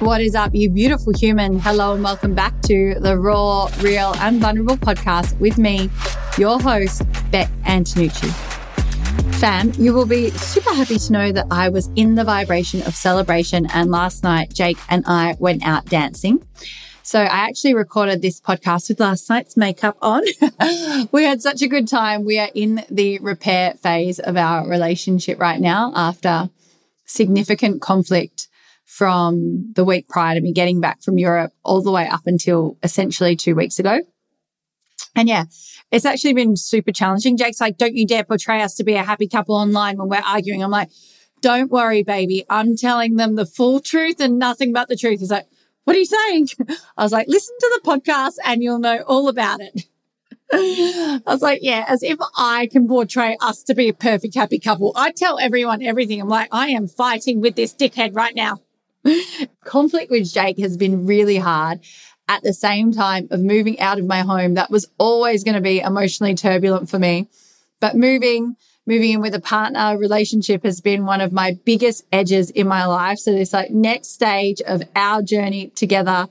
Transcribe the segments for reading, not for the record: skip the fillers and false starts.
What is up, you beautiful human? Hello and welcome back to the Raw, Real and Vulnerable podcast with me, your host, Bec Antonucci. Fam, you will be super happy to know that I was in the vibration of celebration, and last night Jake and I went out dancing. So I actually recorded this podcast with last night's makeup on. We had such a good time. We are in the repair phase of our relationship right now after significant conflict from the week prior to me getting back from Europe all the way up until essentially 2 weeks ago. And yeah, it's actually been super challenging. Jake's like, don't you dare portray us to be a happy couple online when we're arguing. I'm like, don't worry, baby. I'm telling them the full truth and nothing but the truth. He's like, what are you saying? I was like, listen to the podcast and you'll know all about it. I was like, yeah, as if I can portray us to be a perfect happy couple. I tell everyone everything. I'm like, I am fighting with this dickhead right now. Conflict with Jake has been really hard. At the same time of moving out of my home, that was always going to be emotionally turbulent for me. But moving in with a partner relationship has been one of my biggest edges in my life. So this like next stage of our journey together,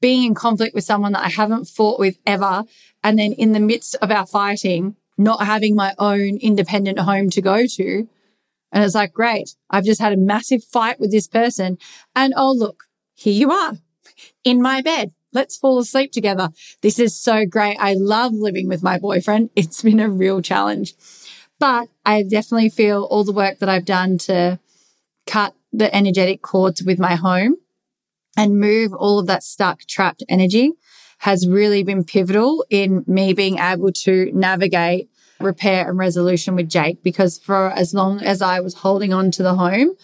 being in conflict with someone that I haven't fought with ever, and then in the midst of our fighting, not having my own independent home to go to. And it's like, great, I've just had a massive fight with this person. And oh, look, here you are in my bed. Let's fall asleep together. This is so great. I love living with my boyfriend. It's been a real challenge. But I definitely feel all the work that I've done to cut the energetic cords with my home and move all of that stuck, trapped energy has really been pivotal in me being able to navigate repair and resolution with Jake, because for as long as I was holding on to the home,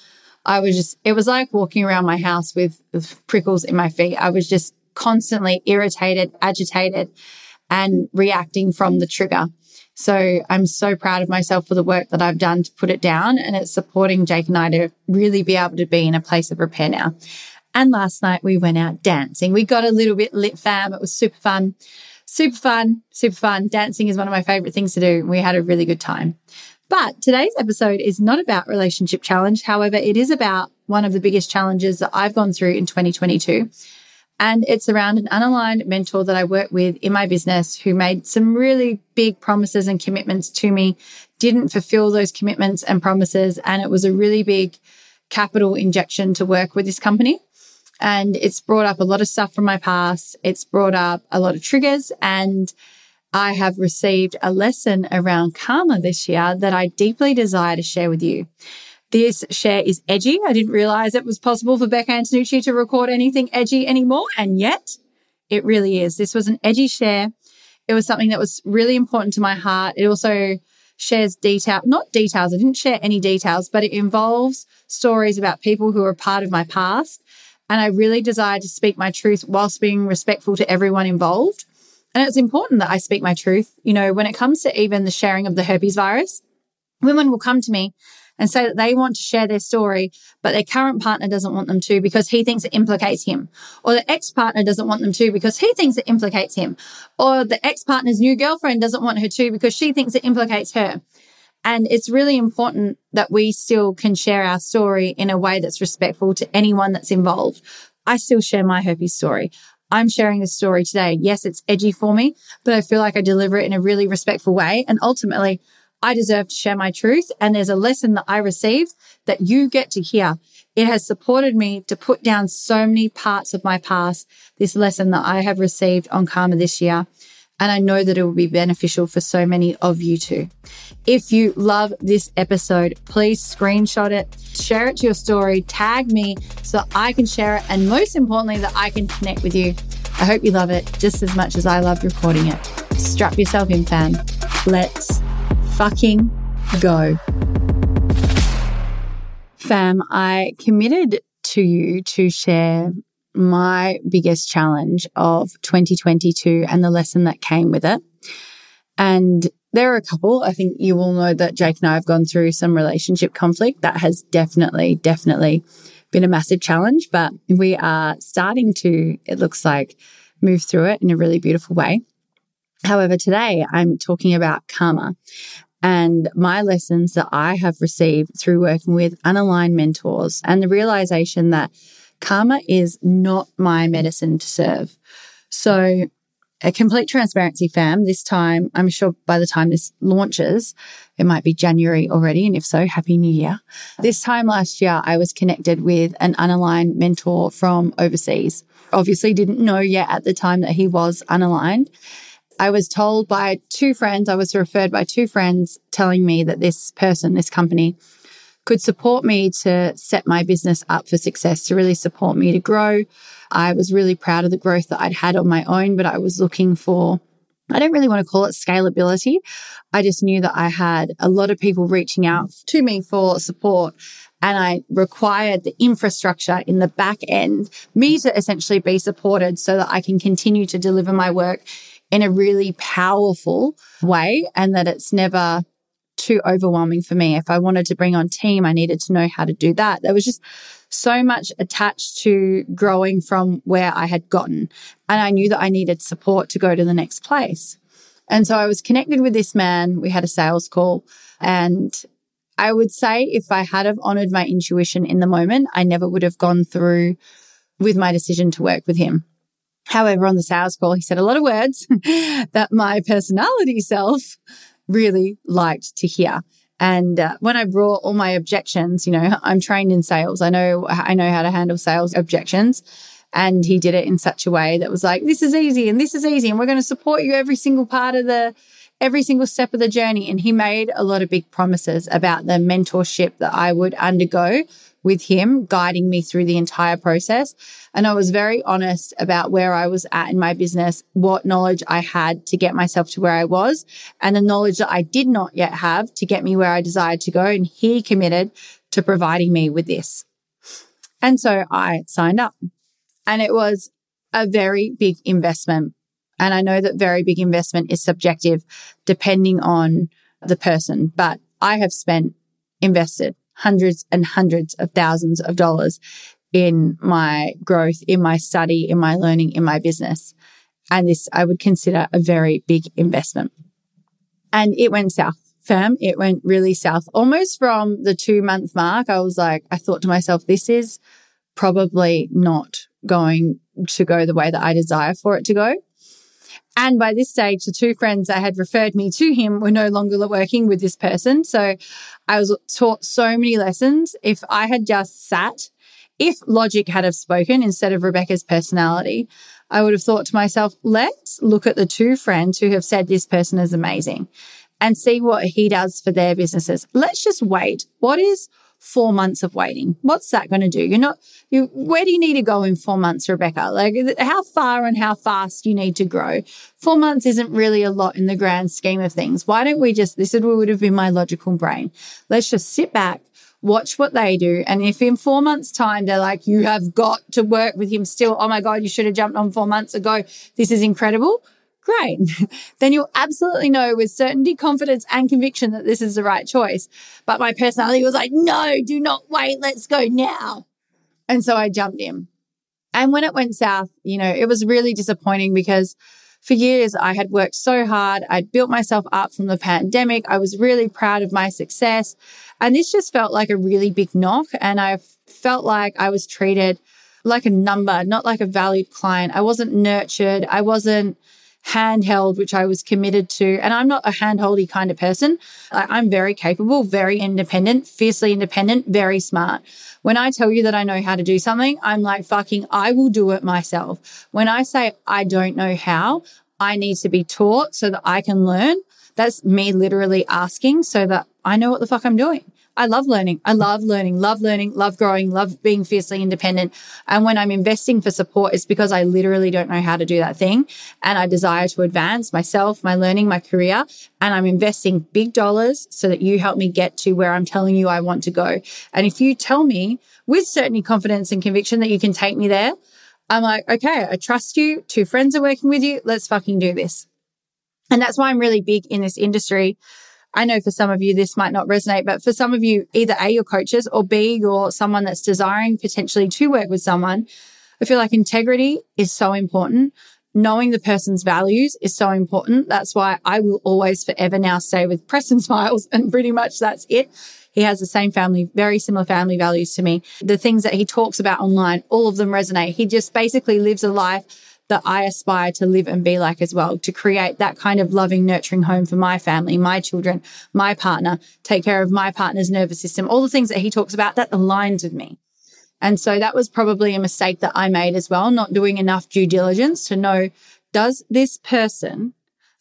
it was like walking around my house with prickles in my feet. I was just constantly irritated, agitated, and reacting from the trigger. So I'm so proud of myself for the work that I've done to put it down, and it's supporting Jake and I to really be able to be in a place of repair now. And last night we went out dancing. We got a little bit lit, fam. It was super fun. Dancing is one of my favorite things to do. We had a really good time. But today's episode is not about relationship challenge. However, it is about one of the biggest challenges that I've gone through in 2022. And it's around an unaligned mentor that I work with in my business who made some really big promises and commitments to me, didn't fulfill those commitments and promises. And it was a really big capital injection to work with this company. And it's brought up a lot of stuff from my past. It's brought up a lot of triggers. And I have received a lesson around karma this year that I deeply desire to share with you. This share is edgy. I didn't realize it was possible for Bec Antonucci to record anything edgy anymore. And yet it really is. This was an edgy share. It was something that was really important to my heart. It also shares not details. I didn't share any details, but it involves stories about people who are part of my past. And I really desire to speak my truth whilst being respectful to everyone involved. And it's important that I speak my truth. You know, when it comes to even the sharing of the herpes virus, women will come to me and say that they want to share their story, but their current partner doesn't want them to because he thinks it implicates him. Or the ex-partner doesn't want them to because he thinks it implicates him. Or the ex-partner's new girlfriend doesn't want her to because she thinks it implicates her. And it's really important that we still can share our story in a way that's respectful to anyone that's involved. I still share my herpes story. I'm sharing this story today. Yes, it's edgy for me, but I feel like I deliver it in a really respectful way. And ultimately, I deserve to share my truth. And there's a lesson that I received that you get to hear. It has supported me to put down so many parts of my past, this lesson that I have received on karma this year. And I know that it will be beneficial for so many of you too. If you love this episode, please screenshot it, share it to your story, tag me so that I can share it, and most importantly, that I can connect with you. I hope you love it just as much as I loved recording it. Strap yourself in, fam. Let's fucking go. Fam, I committed to you to share my biggest challenge of 2022 and the lesson that came with it. And there are a couple. I think you all know that Jake and I have gone through some relationship conflict that has definitely been a massive challenge, but we are starting to, it looks like, move through it in a really beautiful way. However, today I'm talking about karma and my lessons that I have received through working with unaligned mentors and the realization that Karma is not my medicine to serve. So a complete transparency, fam, this time, I'm sure by the time this launches, it might be January already, and if so, Happy New Year. This time last year, I was connected with an unaligned mentor from overseas. Obviously didn't know yet at the time that he was unaligned. I was told by two friends, I was referred by two friends telling me that this person, this company, could support me to set my business up for success, to really support me to grow. I was really proud of the growth that I'd had on my own, but I was looking for, I don't really want to call it scalability. I just knew that I had a lot of people reaching out to me for support, and I required the infrastructure in the back end, me to essentially be supported so that I can continue to deliver my work in a really powerful way, and that it's never too overwhelming for me. If I wanted to bring on team, I needed to know how to do that. There was just so much attached to growing from where I had gotten. And I knew that I needed support to go to the next place. And so I was connected with this man. We had a sales call. And I would say if I had have honored my intuition in the moment, I never would have gone through with my decision to work with him. However, on the sales call, he said a lot of words that my personality self really liked to hear. And when I brought all my objections, you know, I'm trained in sales. I know how to handle sales objections. And he did it in such a way that was like, this is easy. And we're going to support you every single step of the journey. And he made a lot of big promises about the mentorship that I would undergo with him, guiding me through the entire process. And I was very honest about where I was at in my business, what knowledge I had to get myself to where I was, and the knowledge that I did not yet have to get me where I desired to go. And he committed to providing me with this. And so I signed up, and it was a very big investment. And I know that very big investment is subjective depending on the person, but I have invested hundreds and hundreds of thousands of dollars in my growth, in my study, in my learning, in my business. And this I would consider a very big investment. And it went south, fam. It went really south. Almost from the 2-month mark, I was like, I thought to myself, this is probably not going to go the way that I desire for it to go. And by this stage, the two friends that had referred me to him were no longer working with this person. So I was taught so many lessons. If I had just sat, if logic had have spoken instead of Rebecca's personality, I would have thought to myself, let's look at the two friends who have said this person is amazing and see what he does for their businesses. Let's just wait. What is 4 months of waiting? What's that going to do? Where do you need to go in 4 months, Rebecca? Like, how far and how fast you need to grow? 4 months isn't really a lot in the grand scheme of things. Why don't we just, this would have been my logical brain. Let's just sit back, watch what they do. And if in 4 months' time, they're like, you have got to work with him still. Oh my God, you should have jumped on 4 months ago. This is incredible. Great. Then you'll absolutely know with certainty, confidence, and conviction that this is the right choice. But my personality was like, no, do not wait. Let's go now. And so I jumped in. And when it went south, it was really disappointing because for years I had worked so hard. I'd built myself up from the pandemic. I was really proud of my success. And this just felt like a really big knock. And I felt like I was treated like a number, not like a valued client. I wasn't nurtured. I wasn't handheld, which I was committed to. And I'm not a handholdy kind of person. I'm very capable, very independent, fiercely independent, very smart. When I tell you that I know how to do something, I'm like, fucking, I will do it myself. When I say I don't know how, I need to be taught so that I can learn. That's me literally asking so that I know what the fuck I'm doing. I love learning. I love learning, love learning, love growing, love being fiercely independent. And when I'm investing for support, it's because I literally don't know how to do that thing. And I desire to advance myself, my learning, my career. And I'm investing big dollars so that you help me get to where I'm telling you I want to go. And if you tell me with certainty, confidence, and conviction that you can take me there, I'm like, okay, I trust you. Two friends are working with you. Let's fucking do this. And that's why I'm really big in this industry. I know for some of you, this might not resonate, but for some of you, either A, your coaches, or B, you're someone that's desiring potentially to work with someone. I feel like integrity is so important. Knowing the person's values is so important. That's why I will always forever now stay with Preston Smiles, and pretty much that's it. He has the same family, very similar family values to me. The things that he talks about online, all of them resonate. He just basically lives a life that I aspire to live and be like as well, to create that kind of loving, nurturing home for my family, my children, my partner, take care of my partner's nervous system, all the things that he talks about that aligns with me. And so that was probably a mistake that I made as well, not doing enough due diligence to know, does this person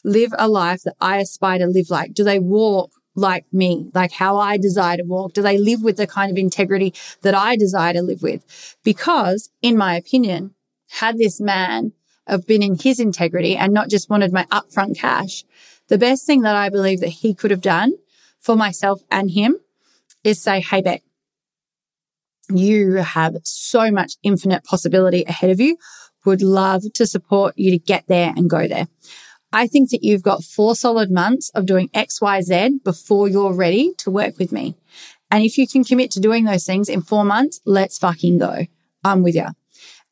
live a life that I aspire to live like? Do they walk like me, like how I desire to walk? Do they live with the kind of integrity that I desire to live with? Because, in my opinion, had this man have been in his integrity and not just wanted my upfront cash, the best thing that I believe that he could have done for myself and him is say, hey, Bec, you have so much infinite possibility ahead of you. Would love to support you to get there and go there. I think that you've got 4 solid months of doing X, Y, Z before you're ready to work with me. And if you can commit to doing those things in 4 months, let's fucking go. I'm with you.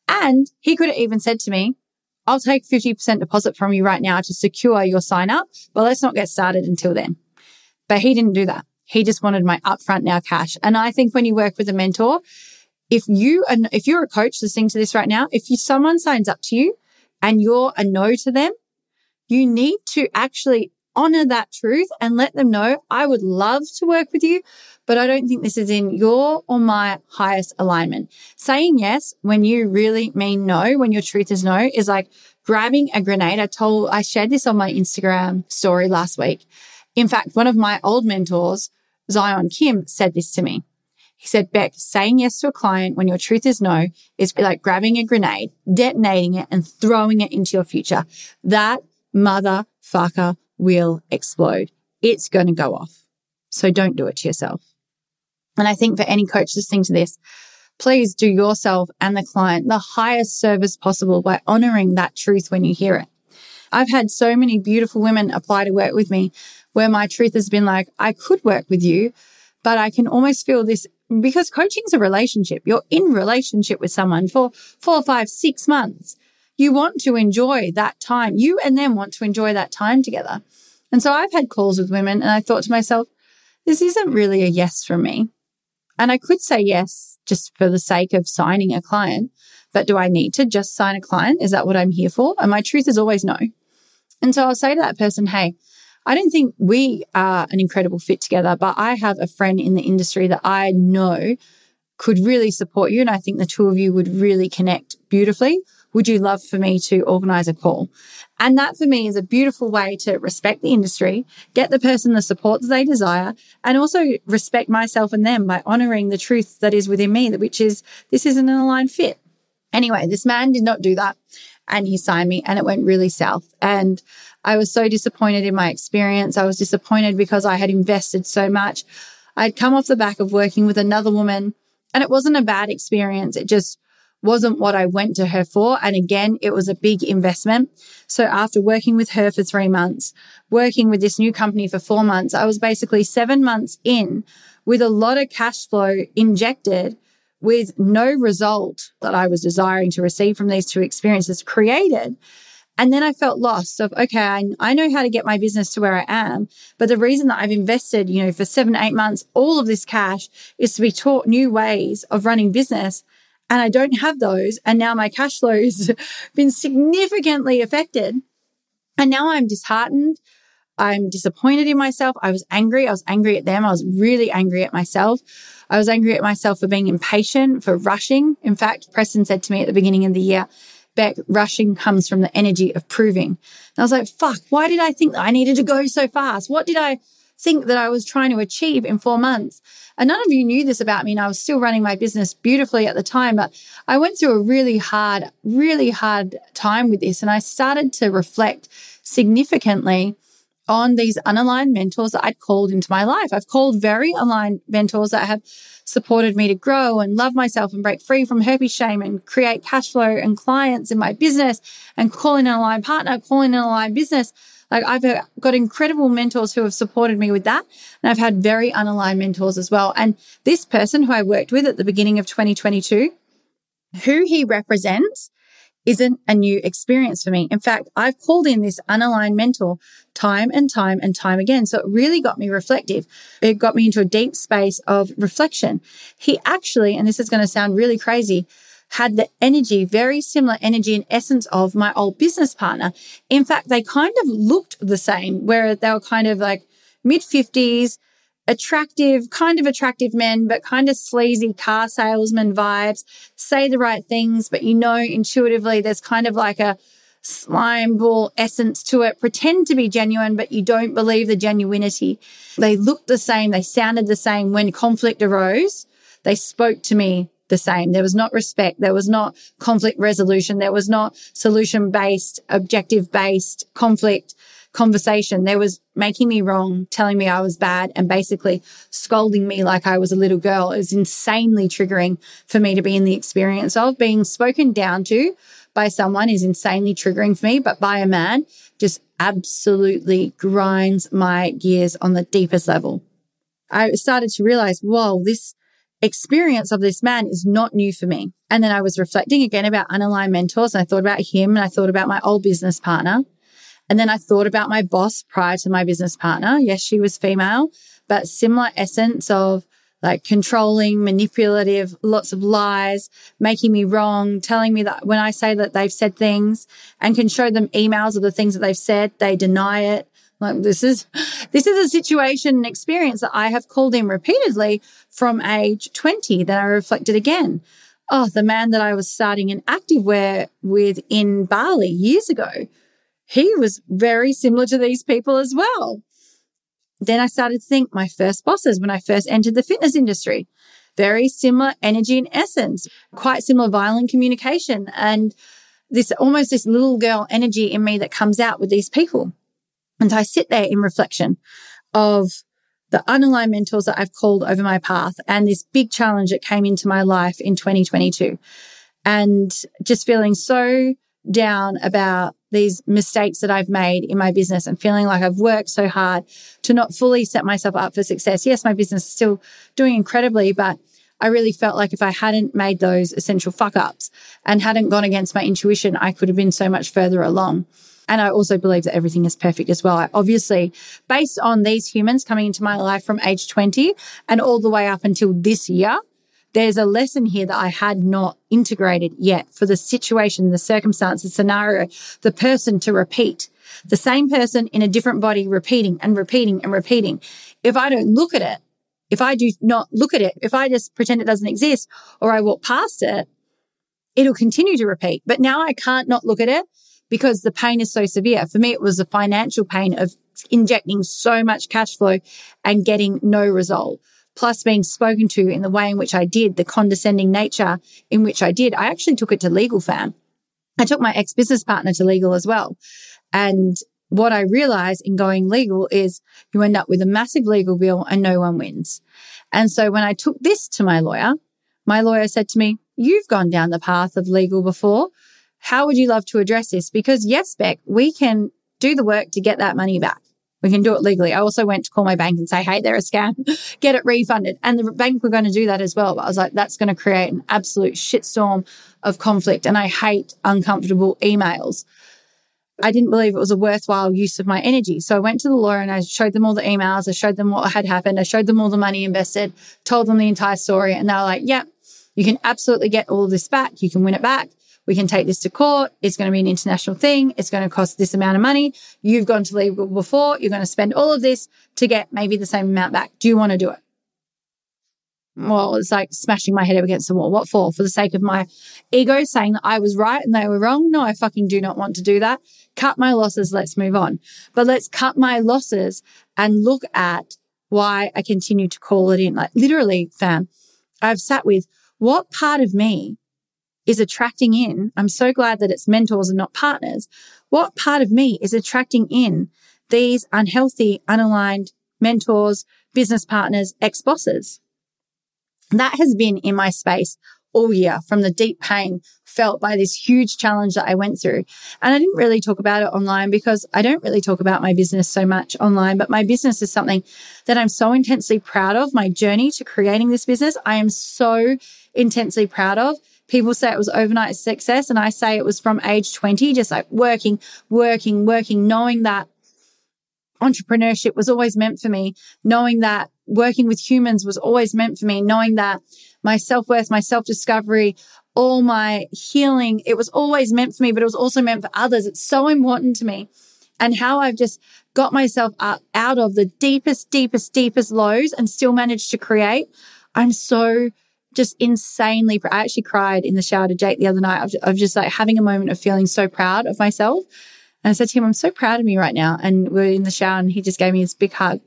And he could have even said to me, I'll take 50% deposit from you right now to secure your sign up, but let's not get started until then. But he didn't do that. He just wanted my upfront now cash. And I think when you work with a mentor, if you're a coach listening to this right now, someone signs up to you and you're a no to them, you need to actually honor that truth and let them know, I would love to work with you, but I don't think this is in your or my highest alignment. Saying yes when you really mean no, when your truth is no, is like grabbing a grenade. I shared this on my Instagram story last week. In fact, one of my old mentors, Zion Kim, said this to me. He said, Bec, saying yes to a client when your truth is no is like grabbing a grenade, detonating it and throwing it into your future. That motherfucker will explode. It's going to go off. So don't do it to yourself. And I think for any coach listening to this, please do yourself and the client the highest service possible by honoring that truth when you hear it. I've had so many beautiful women apply to work with me where my truth has been like, I could work with you, but I can almost feel this because coaching is a relationship. You're in relationship with someone for 4, 5, 6 months. You want to enjoy that time. You and them want to enjoy that time together. And so I've had calls with women and I thought to myself, this isn't really a yes from me. And I could say yes just for the sake of signing a client, but do I need to just sign a client? Is that what I'm here for? And my truth is always no. And so I'll say to that person, hey, I don't think we are an incredible fit together, but I have a friend in the industry that I know could really support you. And I think the two of you would really connect beautifully. Would you love for me to organize a call? And that for me is a beautiful way to respect the industry, get the person the support that they desire, and also respect myself and them by honoring the truth that is within me, which is this isn't an aligned fit. Anyway, this man did not do that. And he signed me and it went really south. And I was so disappointed in my experience. I was disappointed because I had invested so much. I'd come off the back of working with another woman and it wasn't a bad experience. It just wasn't what I went to her for. And again, it was a big investment. So after working with her for 3 months, working with this new company for 4 months, I was basically 7 months in with a lot of cash flow injected with no result that I was desiring to receive from these two experiences created. And then I felt lost of, okay, I know how to get my business to where I am, but the reason that I've invested, for 7, 8 months, all of this cash is to be taught new ways of running business. And I don't have those. And now my cash flow has been significantly affected. And now I'm disheartened. I'm disappointed in myself. I was angry. I was angry at them. I was really angry at myself. I was angry at myself for being impatient, for rushing. In fact, Preston said to me at the beginning of the year, Bec, rushing comes from the energy of proving. And I was like, fuck, why did I think that I needed to go so fast? What did I think that I was trying to achieve in 4 months? And none of you knew this about me, and I was still running my business beautifully at the time, but I went through a really hard time with this, and I started to reflect significantly on these unaligned mentors that I'd called into my life. I've called very aligned mentors that have supported me to grow and love myself and break free from herpes shame and create cash flow and clients in my business and call in an aligned partner, call in an aligned business. Like, I've got incredible mentors who have supported me with that. And I've had very unaligned mentors as well. And this person who I worked with at the beginning of 2022, who he represents isn't a new experience for me. In fact, I've called in this unaligned mentor time and time again. So it really got me reflective. It got me into a deep space of reflection. He actually, and this is going to sound really crazy, had the energy, very similar energy and essence of my old business partner. In fact, they kind of looked the same, where they were kind of like mid-50s, attractive men, but kind of sleazy car salesman vibes, say the right things, but you know intuitively there's kind of like a slime ball essence to it, pretend to be genuine, but you don't believe the genuinity. They looked the same. They sounded the same. When conflict arose, they spoke to me the same. There was not respect. There was not conflict resolution. There was not solution-based, objective-based conflict conversation. There was making me wrong, telling me I was bad, and basically scolding me like I was a little girl. It was insanely triggering for me to be in the experience of being spoken down to by someone. Is insanely triggering for me, but by a man just absolutely grinds my gears on the deepest level. I started to realize, whoa, this experience of this man is not new for me. And then I was reflecting again about unaligned mentors, and I thought about him, and I thought about my old business partner. And then I thought about my boss prior to my business partner. Yes, she was female, but similar essence of like controlling, manipulative, lots of lies, making me wrong, telling me that when I say that they've said things and can show them emails of the things that they've said, they deny it. Like this is a situation and experience that I have called in repeatedly from age 20. Then I reflected again. Oh, the man that I was starting an activewear with in Bali years ago, he was very similar to these people as well. Then I started to think my first bosses when I first entered the fitness industry, very similar energy and essence, quite similar violent communication, and this little girl energy in me that comes out with these people. And I sit there in reflection of the unaligned mentors that I've called over my path and this big challenge that came into my life in 2022, and just feeling so down about these mistakes that I've made in my business and feeling like I've worked so hard to not fully set myself up for success. Yes, my business is still doing incredibly, but I really felt like if I hadn't made those essential fuck-ups and hadn't gone against my intuition, I could have been so much further along. And I also believe that everything is perfect as well. I obviously, based on these humans coming into my life from age 20 and all the way up until this year, there's a lesson here that I had not integrated yet for the situation, the circumstance, the scenario, the person to repeat. The same person in a different body repeating and repeating and repeating. If I don't look at it, if I do not look at it, if I just pretend it doesn't exist or I walk past it, it'll continue to repeat. But now I can't not look at it because the pain is so severe. For me, it was the financial pain of injecting so much cash flow and getting no result. Plus being spoken to in the way in which I did, the condescending nature in which I did. I actually took it to legal, fam. I took my ex-business partner to legal as well. And what I realized in going legal is you end up with a massive legal bill and no one wins. And so when I took this to my lawyer said to me, "You've gone down the path of legal before. How would you love to address this? Because yes, Bec, we can do the work to get that money back. We can do it legally." I also went to call my bank and say, "Hey, they're a scam. Get it refunded." And the bank were going to do that as well. But I was like, that's going to create an absolute shitstorm of conflict. And I hate uncomfortable emails. I didn't believe it was a worthwhile use of my energy. So I went to the lawyer and I showed them all the emails. I showed them what had happened. I showed them all the money invested, told them the entire story. And they were like, "Yep, you can absolutely get all of this back. You can win it back. We can take this to court. It's going to be an international thing. It's going to cost this amount of money. You've gone to legal before. You're going to spend all of this to get maybe the same amount back. Do you want to do it?" Well, it's like smashing my head up against the wall. What for? For the sake of my ego saying that I was right and they were wrong? No, I fucking do not want to do that. Cut my losses. Let's move on. But let's cut my losses and look at why I continue to call it in. Like literally, fam, I've sat with what part of me is attracting in, I'm so glad that it's mentors and not partners, what part of me is attracting in these unhealthy, unaligned mentors, business partners, ex-bosses? That has been in my space all year from the deep pain felt by this huge challenge that I went through. And I didn't really talk about it online because I don't really talk about my business so much online, but my business is something that I'm so intensely proud of. My journey to creating this business, I am so intensely proud of. People say it was overnight success, and I say it was from age 20, just like working, knowing that entrepreneurship was always meant for me, knowing that working with humans was always meant for me, knowing that my self-worth, my self-discovery, all my healing, it was always meant for me, but it was also meant for others. It's so important to me. And how I've just got myself up out of the deepest lows and still managed to create. I'm so just insanely proud. I actually cried in the shower to Jake the other night of just like having a moment of feeling so proud of myself. And I said to him, I'm so proud of me right now. And we're in the shower and he just gave me this big hug.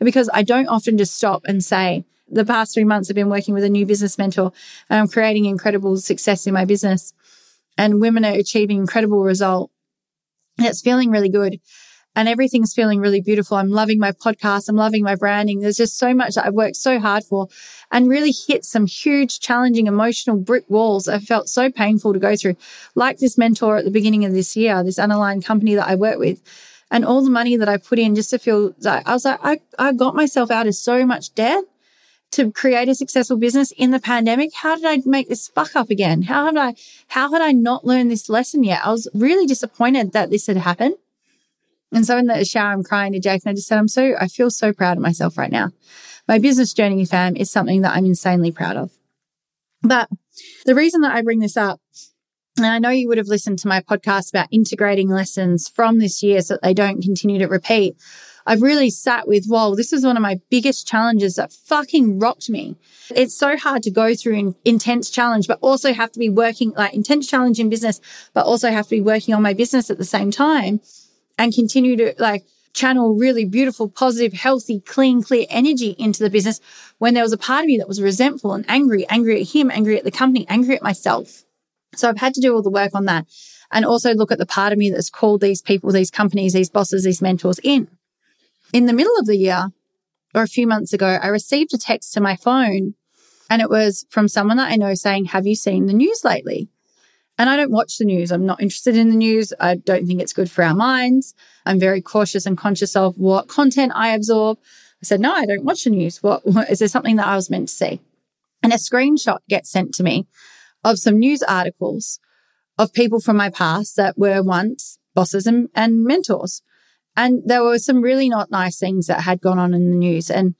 Because I don't often just stop and say, the past 3 months I've been working with a new business mentor and I'm creating incredible success in my business and women are achieving incredible result. And it's feeling really good and everything's feeling really beautiful. I'm loving my podcast. I'm loving my branding. There's just so much that I've worked so hard for and really hit some huge, challenging, emotional brick walls that felt so painful to go through. Like this mentor at the beginning of this year, this unaligned company that I work with. And all the money that I put in just to feel like, I was like, I got myself out of so much debt to create a successful business in the pandemic. How did I make this fuck up again? How had I not learned this lesson yet? I was really disappointed that this had happened. And so in the shower, I'm crying to Jake and I just said, I feel so proud of myself right now. My business journey, fam, is something that I'm insanely proud of. But the reason that I bring this up, and I know you would have listened to my podcast about integrating lessons from this year so that they don't continue to repeat. I've really sat with, whoa, this is one of my biggest challenges that fucking rocked me. It's so hard to go through an intense challenge, but also have to be working like intense challenge in business, but also have to be working on my business at the same time and continue to like channel really beautiful, positive, healthy, clean, clear energy into the business when there was a part of me that was resentful and angry at him, angry at the company, angry at myself. So I've had to do all the work on that and also look at the part of me that's called these people, these companies, these bosses, these mentors in. In the middle of the year or a few months ago, I received a text to my phone and it was from someone that I know saying, have you seen the news lately? And I don't watch the news. I'm not interested in the news. I don't think it's good for our minds. I'm very cautious and conscious of what content I absorb. I said, no, I don't watch the news. What is there something that I was meant to see? And a screenshot gets sent to me of some news articles of people from my past that were once bosses and mentors. And there were some really not nice things that had gone on in the news. And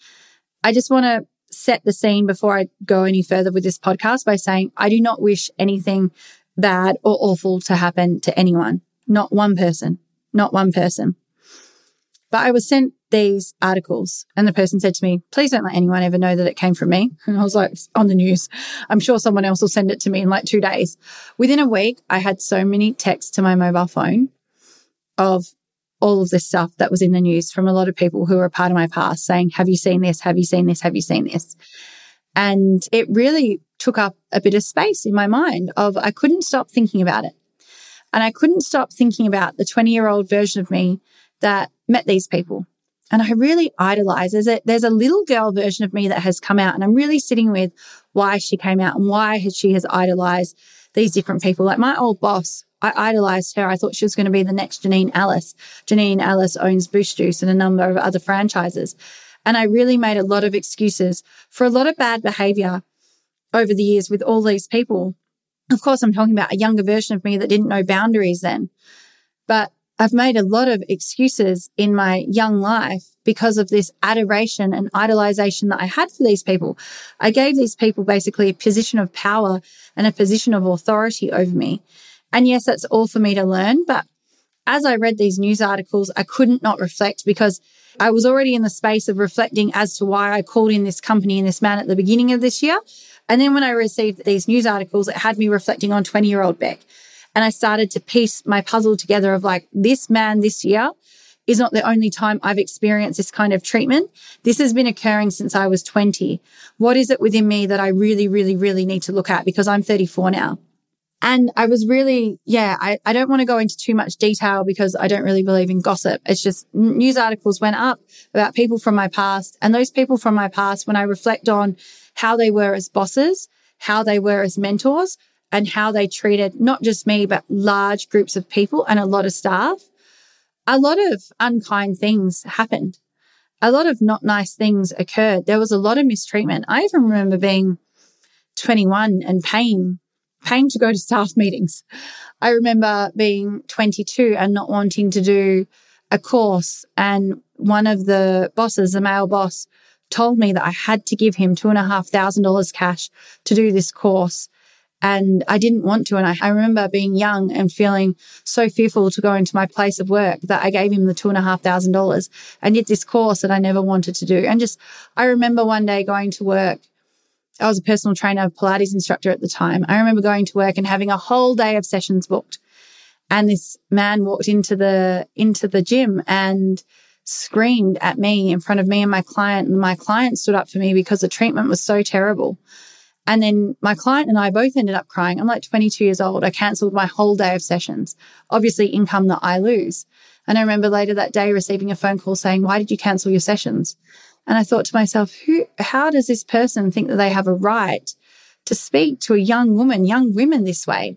I just want to set the scene before I go any further with this podcast by saying I do not wish anything bad or awful to happen to anyone, not one person. But I was sent these articles and the person said to me, please don't let anyone ever know that it came from me. And I was like, it's on the news. I'm sure someone else will send it to me in like 2 days. Within a week, I had so many texts to my mobile phone of all of this stuff that was in the news from a lot of people who were a part of my past saying, have you seen this? Have you seen this? Have you seen this? And it really took up a bit of space in my mind of I couldn't stop thinking about it. And I couldn't stop thinking about the 20-year-old version of me that met these people. And I really idolize. There's a little girl version of me that has come out and I'm really sitting with why she came out and why she has idolized these different people. Like my old boss, I idolized her. I thought she was going to be the next Janine Alice. Janine Alice owns Boost Juice and a number of other franchises. And I really made a lot of excuses for a lot of bad behavior over the years with all these people. Of course, I'm talking about a younger version of me that didn't know boundaries then. But I've made a lot of excuses in my young life because of this adoration and idolization that I had for these people. I gave these people basically a position of power and a position of authority over me. And yes, that's all for me to learn. But as I read these news articles, I couldn't not reflect because I was already in the space of reflecting as to why I called in this company and this man at the beginning of this year. And then when I received these news articles, it had me reflecting on 20-year-old Bec. And I started to piece my puzzle together of like, this man this year is not the only time I've experienced this kind of treatment. This has been occurring since I was 20. What is it within me that I really, really, really need to look at because I'm 34 now? And I was really, I don't want to go into too much detail because I don't really believe in gossip. It's just news articles went up about people from my past. And those people from my past, when I reflect on how they were as bosses, how they were as mentors and how they treated not just me, but large groups of people and a lot of staff. A lot of unkind things happened. A lot of not nice things occurred. There was a lot of mistreatment. I even remember being 21 and paying to go to staff meetings. I remember being 22 and not wanting to do a course. And one of the bosses, the male boss, told me that I had to give him $2,500 cash to do this course. And I didn't want to. And I remember being young and feeling so fearful to go into my place of work that I gave him the $2,500 and did this course that I never wanted to do. And I remember one day going to work. I was a personal trainer, Pilates instructor at the time. I remember going to work and having a whole day of sessions booked. And this man walked into the gym and screamed at me in front of me and my client. And my client stood up for me because the treatment was so terrible. And then my client and I both ended up crying. I'm like 22 years old. I cancelled my whole day of sessions, obviously income that I lose. And I remember later that day receiving a phone call saying, "Why did you cancel your sessions?" And I thought to myself, how does this person think that they have a right to speak to a young women this way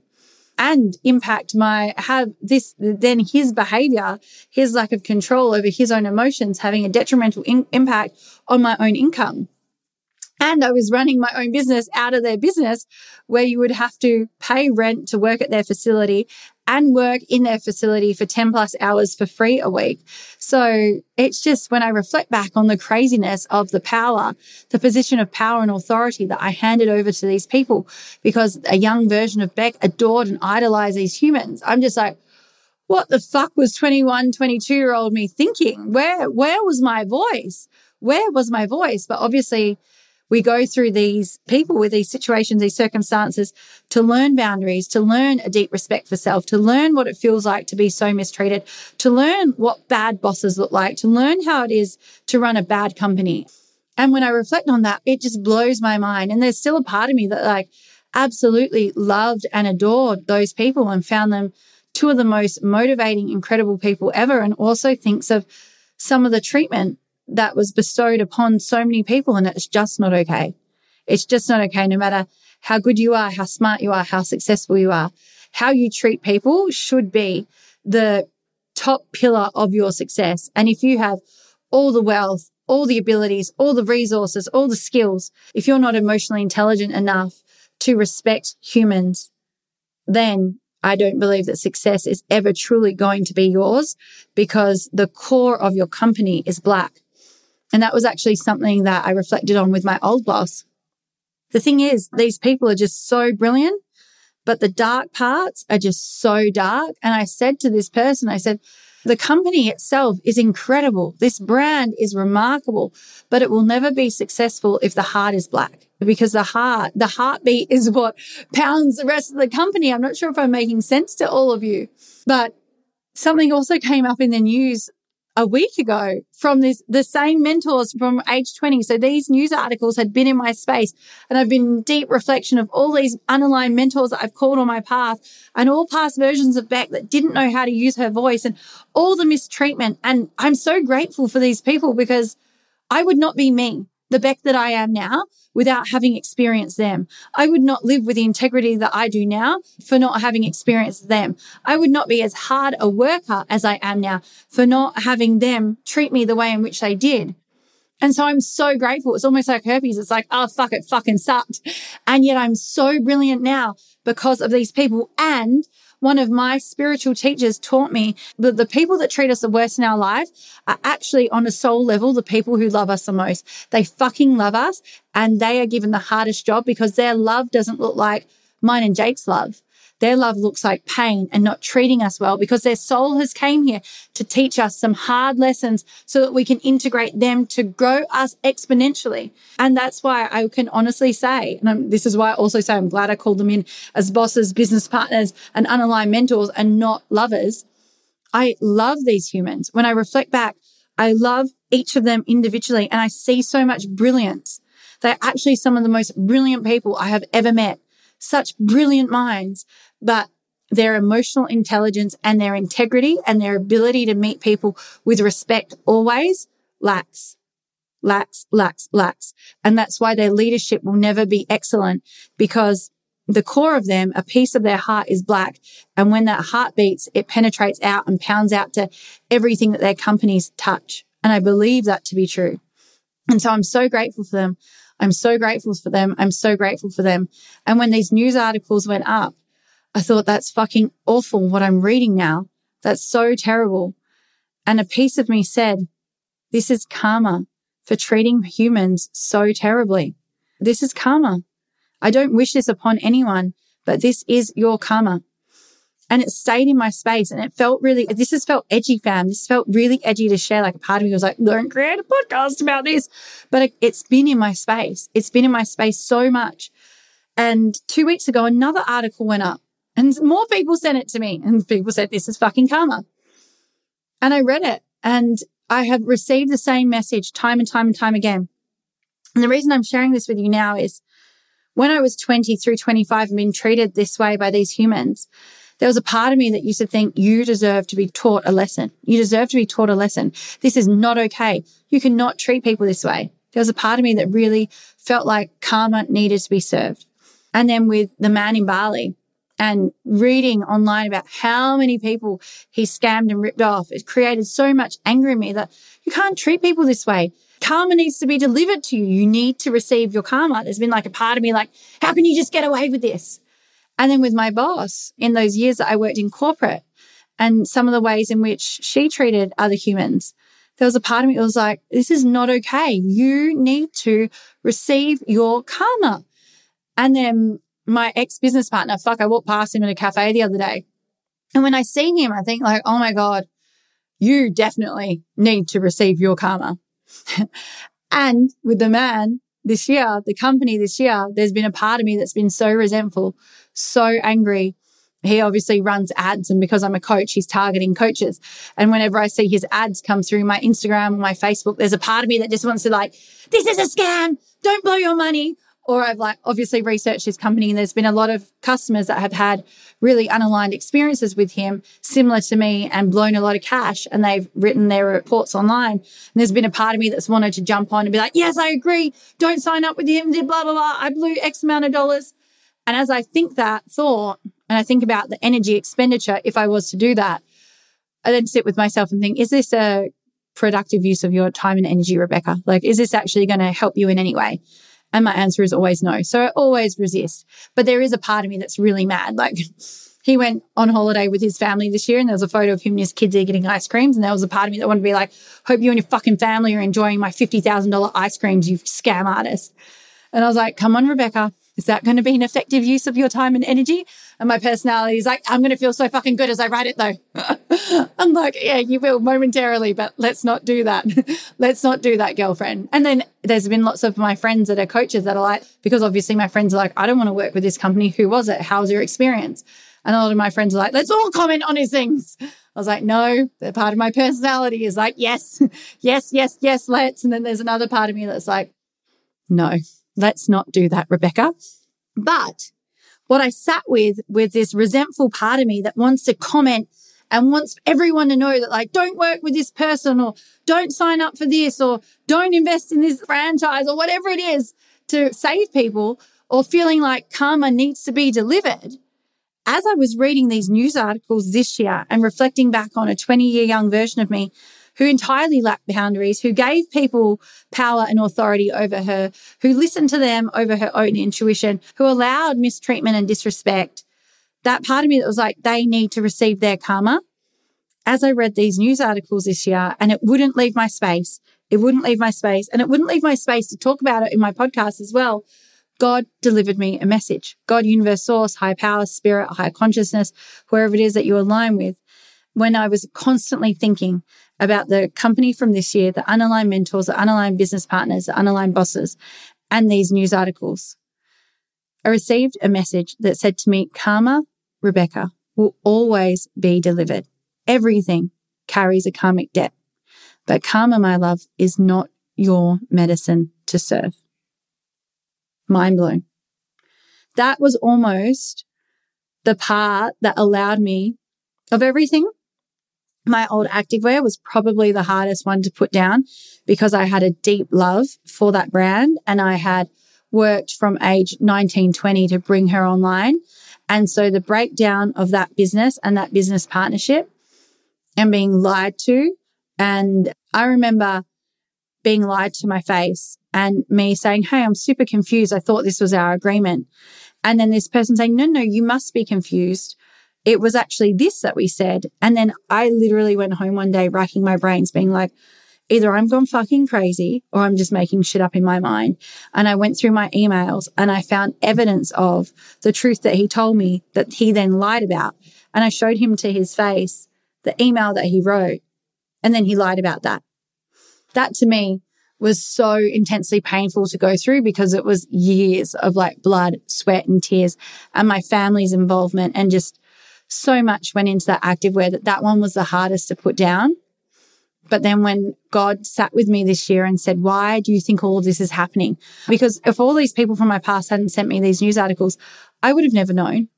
and impact then his behavior, his lack of control over his own emotions having a detrimental impact on my own income. And I was running my own business out of their business, where you would have to pay rent to work at their facility and work in their facility for 10 plus hours for free a week. So it's just when I reflect back on the craziness of the power, the position of power and authority that I handed over to these people, because a young version of Bec adored and idolized these humans. I'm just like, what the fuck was 21, 22-year-old me thinking? Where was my voice? Where was my voice? But obviously, we go through these people with these situations, these circumstances, to learn boundaries, to learn a deep respect for self, to learn what it feels like to be so mistreated, to learn what bad bosses look like, to learn how it is to run a bad company. And when I reflect on that, it just blows my mind. And there's still a part of me that absolutely loved and adored those people and found them two of the most motivating, incredible people ever, and also thinks of some of the treatment that was bestowed upon so many people, and it's just not okay. It's just not okay, no matter how good you are, how smart you are, how successful you are. How you treat people should be the top pillar of your success. And if you have all the wealth, all the abilities, all the resources, all the skills, if you're not emotionally intelligent enough to respect humans, then I don't believe that success is ever truly going to be yours, because the core of your company is black. And that was actually something that I reflected on with my old boss. The thing is, these people are just so brilliant, but the dark parts are just so dark. And I said to this person, the company itself is incredible. This brand is remarkable, but it will never be successful if the heart is black, because the heartbeat is what pounds the rest of the company. I'm not sure if I'm making sense to all of you, but something also came up in the news a week ago from the same mentors from age 20. So these news articles had been in my space, and I've been in deep reflection of all these unaligned mentors that I've called on my path, and all past versions of Bec that didn't know how to use her voice, and all the mistreatment. And I'm so grateful for these people, because I would not be me, the Bec that I am now, without having experienced them. I would not live with the integrity that I do now for not having experienced them. I would not be as hard a worker as I am now for not having them treat me the way in which they did. And so I'm so grateful. It's almost like herpes. It's like, oh, fuck, it fucking sucked. And yet I'm so brilliant now because of these people. And one of my spiritual teachers taught me that the people that treat us the worst in our life are actually, on a soul level, the people who love us the most. They fucking love us, and they are given the hardest job, because their love doesn't look like mine and Jake's love. Their love looks like pain and not treating us well, because their soul has came here to teach us some hard lessons so that we can integrate them to grow us exponentially. And that's why I can honestly say, and this is why I also say I'm glad I called them in as bosses, business partners, and unaligned mentors and not lovers. I love these humans. When I reflect back, I love each of them individually, and I see so much brilliance. They're actually some of the most brilliant people I have ever met. Such brilliant minds, but their emotional intelligence and their integrity and their ability to meet people with respect always lacks. lacks. And that's why their leadership will never be excellent, because the core of them, a piece of their heart is black. And when that heart beats, it penetrates out and pounds out to everything that their companies touch. And I believe that to be true. And so I'm so grateful for them. And when these news articles went up, I thought, that's fucking awful what I'm reading now. That's so terrible. And a piece of me said, this is karma for treating humans so terribly. This is karma. I don't wish this upon anyone, but this is your karma. And it stayed in my space, and it felt really, this has felt edgy, fam. This felt really edgy to share. Like, a part of me was like, don't create a podcast about this. But it's been in my space. It's been in my space so much. And 2 weeks ago, another article went up, and more people sent it to me, and people said, this is fucking karma. And I read it, and I have received the same message time and time again. And the reason I'm sharing this with you now is when I was 20 through 25 and being treated this way by these humans, there was a part of me that used to think, you deserve to be taught a lesson. You deserve to be taught a lesson. This is not okay. You cannot treat people this way. There was a part of me that really felt like karma needed to be served. And then with the man in Bali, and reading online about how many people he scammed and ripped off, it created so much anger in me that you can't treat people this way. Karma needs to be delivered to you. You need to receive your karma. There's been like a part of me like, how can you just get away with this? And then with my boss, in those years that I worked in corporate and some of the ways in which she treated other humans, there was a part of me that was like, this is not okay. You need to receive your karma. And then my ex-business partner, I walked past him in a cafe the other day. And when I see him, I think like, oh my God, you definitely need to receive your karma. And with the man this year, the company this year, there's been a part of me that's been so resentful, so angry. He obviously runs ads, and because I'm a coach, he's targeting coaches. And whenever I see his ads come through my Instagram or my Facebook, there's a part of me that just wants to like, this is a scam. Don't blow your money. Or I've like obviously researched his company, and there's been a lot of customers that have had really unaligned experiences with him, similar to me, and blown a lot of cash, and they've written their reports online. And there's been a part of me that's wanted to jump on and be like, yes, I agree. Don't sign up with him, blah, blah, blah. I blew X amount of dollars. And as I think that thought, and I think about the energy expenditure, if I was to do that, I then sit with myself and think, is this a productive use of your time and energy, Rebecca? Like, is this actually going to help you in any way? And my answer is always no. So I always resist. But there is a part of me that's really mad. Like, he went on holiday with his family this year, and there was a photo of him and his kids there getting ice creams. And there was a part of me that wanted to be like, hope you and your fucking family are enjoying my $50,000 ice creams, you scam artist. And I was like, come on, Rebecca, is that going to be an effective use of your time and energy? And my personality is like, I'm going to feel so fucking good as I write it though. I'm like, yeah, you will momentarily, but let's not do that. Let's not do that, girlfriend. And then there's been lots of my friends that are coaches that are like, because obviously my friends are like, I don't want to work with this company. Who was it? How's your experience? And a lot of my friends are like, let's all comment on his things. I was like, no, that part of my personality is like, yes, let's. And then there's another part of me that's like, no. Let's not do that, Rebecca. But what I sat with this resentful part of me that wants to comment and wants everyone to know that, like, don't work with this person, or don't sign up for this, or don't invest in this franchise, or whatever it is to save people, or feeling like karma needs to be delivered. As I was reading these news articles this year and reflecting back on a 20-year young version of me, who entirely lacked boundaries, who gave people power and authority over her, who listened to them over her own intuition, who allowed mistreatment and disrespect, that part of me that was like, they need to receive their karma. As I read these news articles this year, and it wouldn't leave my space, and it wouldn't leave my space to talk about it in my podcast as well, God delivered me a message. God, universe, source, higher power, spirit, higher consciousness, wherever it is that you align with. When I was constantly thinking about the company from this year, the unaligned mentors, the unaligned business partners, the unaligned bosses, and these news articles, I received a message that said to me, karma, Rebecca, will always be delivered. Everything carries a karmic debt. But karma, my love, is not your medicine to serve. Mind blown. That was almost the part that allowed me, of everything, My old activewear was probably the hardest one to put down because I had a deep love for that brand, and I had worked from age 19, 20 to bring her online. And so the breakdown of that business and that business partnership and being lied to, and I remember being lied to my face and me saying, hey, I'm super confused. I thought this was our agreement. And then this person saying, no, you must be confused. It was actually this that we said. And then I literally went home one day racking my brains being like, either I'm gone fucking crazy or I'm just making shit up in my mind. And I went through my emails and I found evidence of the truth that he told me that he then lied about. And I showed him to his face the email that he wrote, and then he lied about that. That to me was so intensely painful to go through because it was years of like blood, sweat and tears and my family's involvement, and just so much went into that activewear that one was the hardest to put down. But then when God sat with me this year and said, why do you think all of this is happening? Because if all these people from my past hadn't sent me these news articles, I would have never known.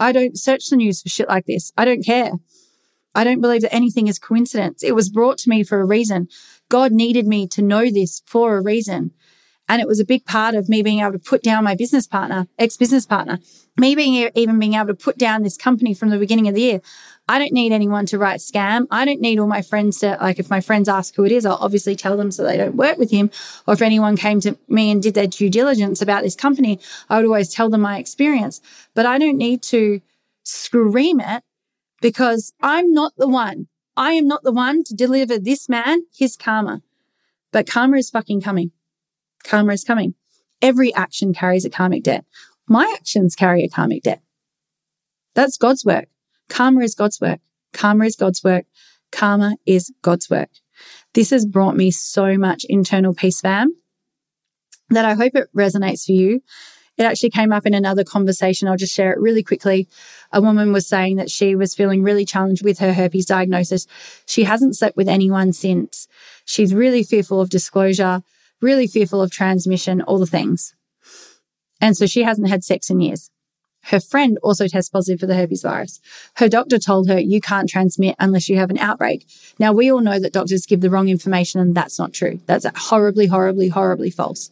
I don't search the news for shit like this. I don't care. I don't believe that anything is coincidence. It was brought to me for a reason. God needed me to know this for a reason. And it was a big part of me being able to put down my business partner, ex-business partner, me being able to put down this company from the beginning of the year. I don't need anyone to write scam. I don't need all my friends to, like, if my friends ask who it is, I'll obviously tell them so they don't work with him. Or if anyone came to me and did their due diligence about this company, I would always tell them my experience. But I don't need to scream it because I'm not the one. I am not the one to deliver this man his karma. But karma is fucking coming. Karma is coming. Every action carries a karmic debt. My actions carry a karmic debt. That's God's work. Karma is God's work. Karma is God's work. Karma is God's work. This has brought me so much internal peace, fam, that I hope it resonates for you. It actually came up in another conversation. I'll just share it really quickly. A woman was saying that she was feeling really challenged with her herpes diagnosis. She hasn't slept with anyone since. She's really fearful of disclosure, really fearful of transmission, all the things. And so she hasn't had sex in years. Her friend also tests positive for the herpes virus. Her doctor told her, you can't transmit unless you have an outbreak. Now, we all know that doctors give the wrong information, and that's not true. That's horribly, horribly, horribly false.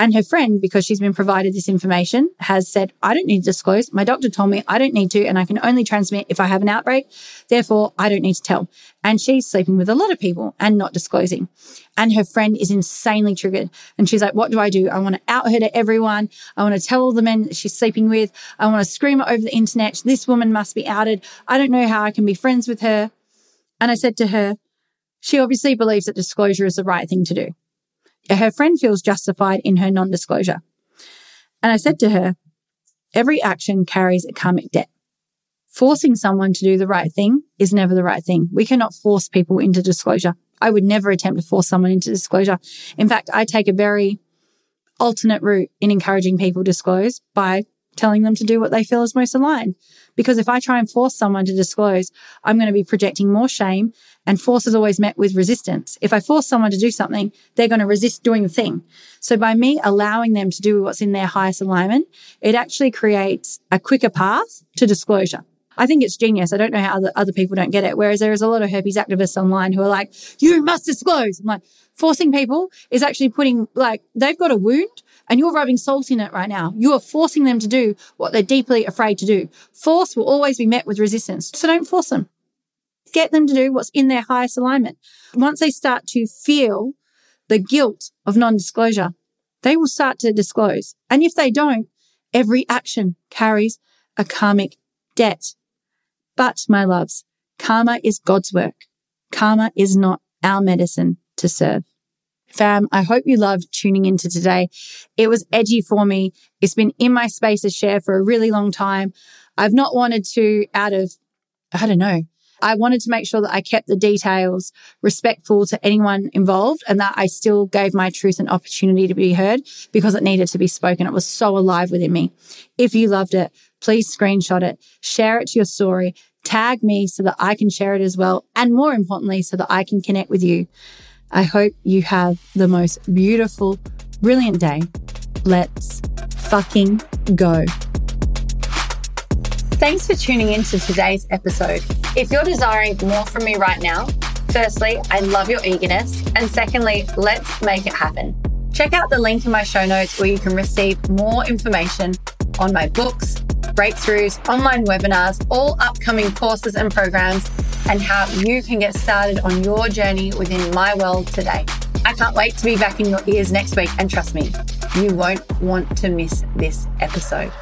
And her friend, because she's been provided this information, has said, I don't need to disclose. My doctor told me I don't need to, and I can only transmit if I have an outbreak. Therefore, I don't need to tell. And she's sleeping with a lot of people and not disclosing. And her friend is insanely triggered. And she's like, what do? I want to out her to everyone. I want to tell all the men that she's sleeping with. I want to scream over the internet. This woman must be outed. I don't know how I can be friends with her. And I said to her, she obviously believes that disclosure is the right thing to do. Her friend feels justified in her non-disclosure. And I said to her, every action carries a karmic debt. Forcing someone to do the right thing is never the right thing. We cannot force people into disclosure. I would never attempt to force someone into disclosure. In fact, I take a very alternate route in encouraging people to disclose by telling them to do what they feel is most aligned. Because if I try and force someone to disclose, I'm going to be projecting more shame, and force is always met with resistance. If I force someone to do something, they're going to resist doing the thing. So by me allowing them to do what's in their highest alignment, it actually creates a quicker path to disclosure. I think it's genius. I don't know how other people don't get it. Whereas there is a lot of herpes activists online who are like, you must disclose. I'm like, forcing people is actually putting, like, they've got a wound and you're rubbing salt in it right now. You are forcing them to do what they're deeply afraid to do. Force will always be met with resistance. So don't force them. Get them to do what's in their highest alignment. Once they start to feel the guilt of non-disclosure, they will start to disclose. And if they don't, every action carries a karmic debt. But, my loves, karma is God's work. Karma is not our medicine to serve. Fam, I hope you loved tuning into today. It was edgy for me. It's been in my space to share for a really long time. I've not wanted to I wanted to make sure that I kept the details respectful to anyone involved and that I still gave my truth an opportunity to be heard because it needed to be spoken. It was so alive within me. If you loved it, please screenshot it, share it to your story, tag me so that I can share it as well, and more importantly, so that I can connect with you. I hope you have the most beautiful, brilliant day. Let's fucking go. Thanks for tuning into today's episode. If you're desiring more from me right now, firstly, I love your eagerness. And secondly, let's make it happen. Check out the link in my show notes where you can receive more information on my books, breakthroughs, online webinars, all upcoming courses and programs, and how you can get started on your journey within my world today. I can't wait to be back in your ears next week, and trust me, you won't want to miss this episode.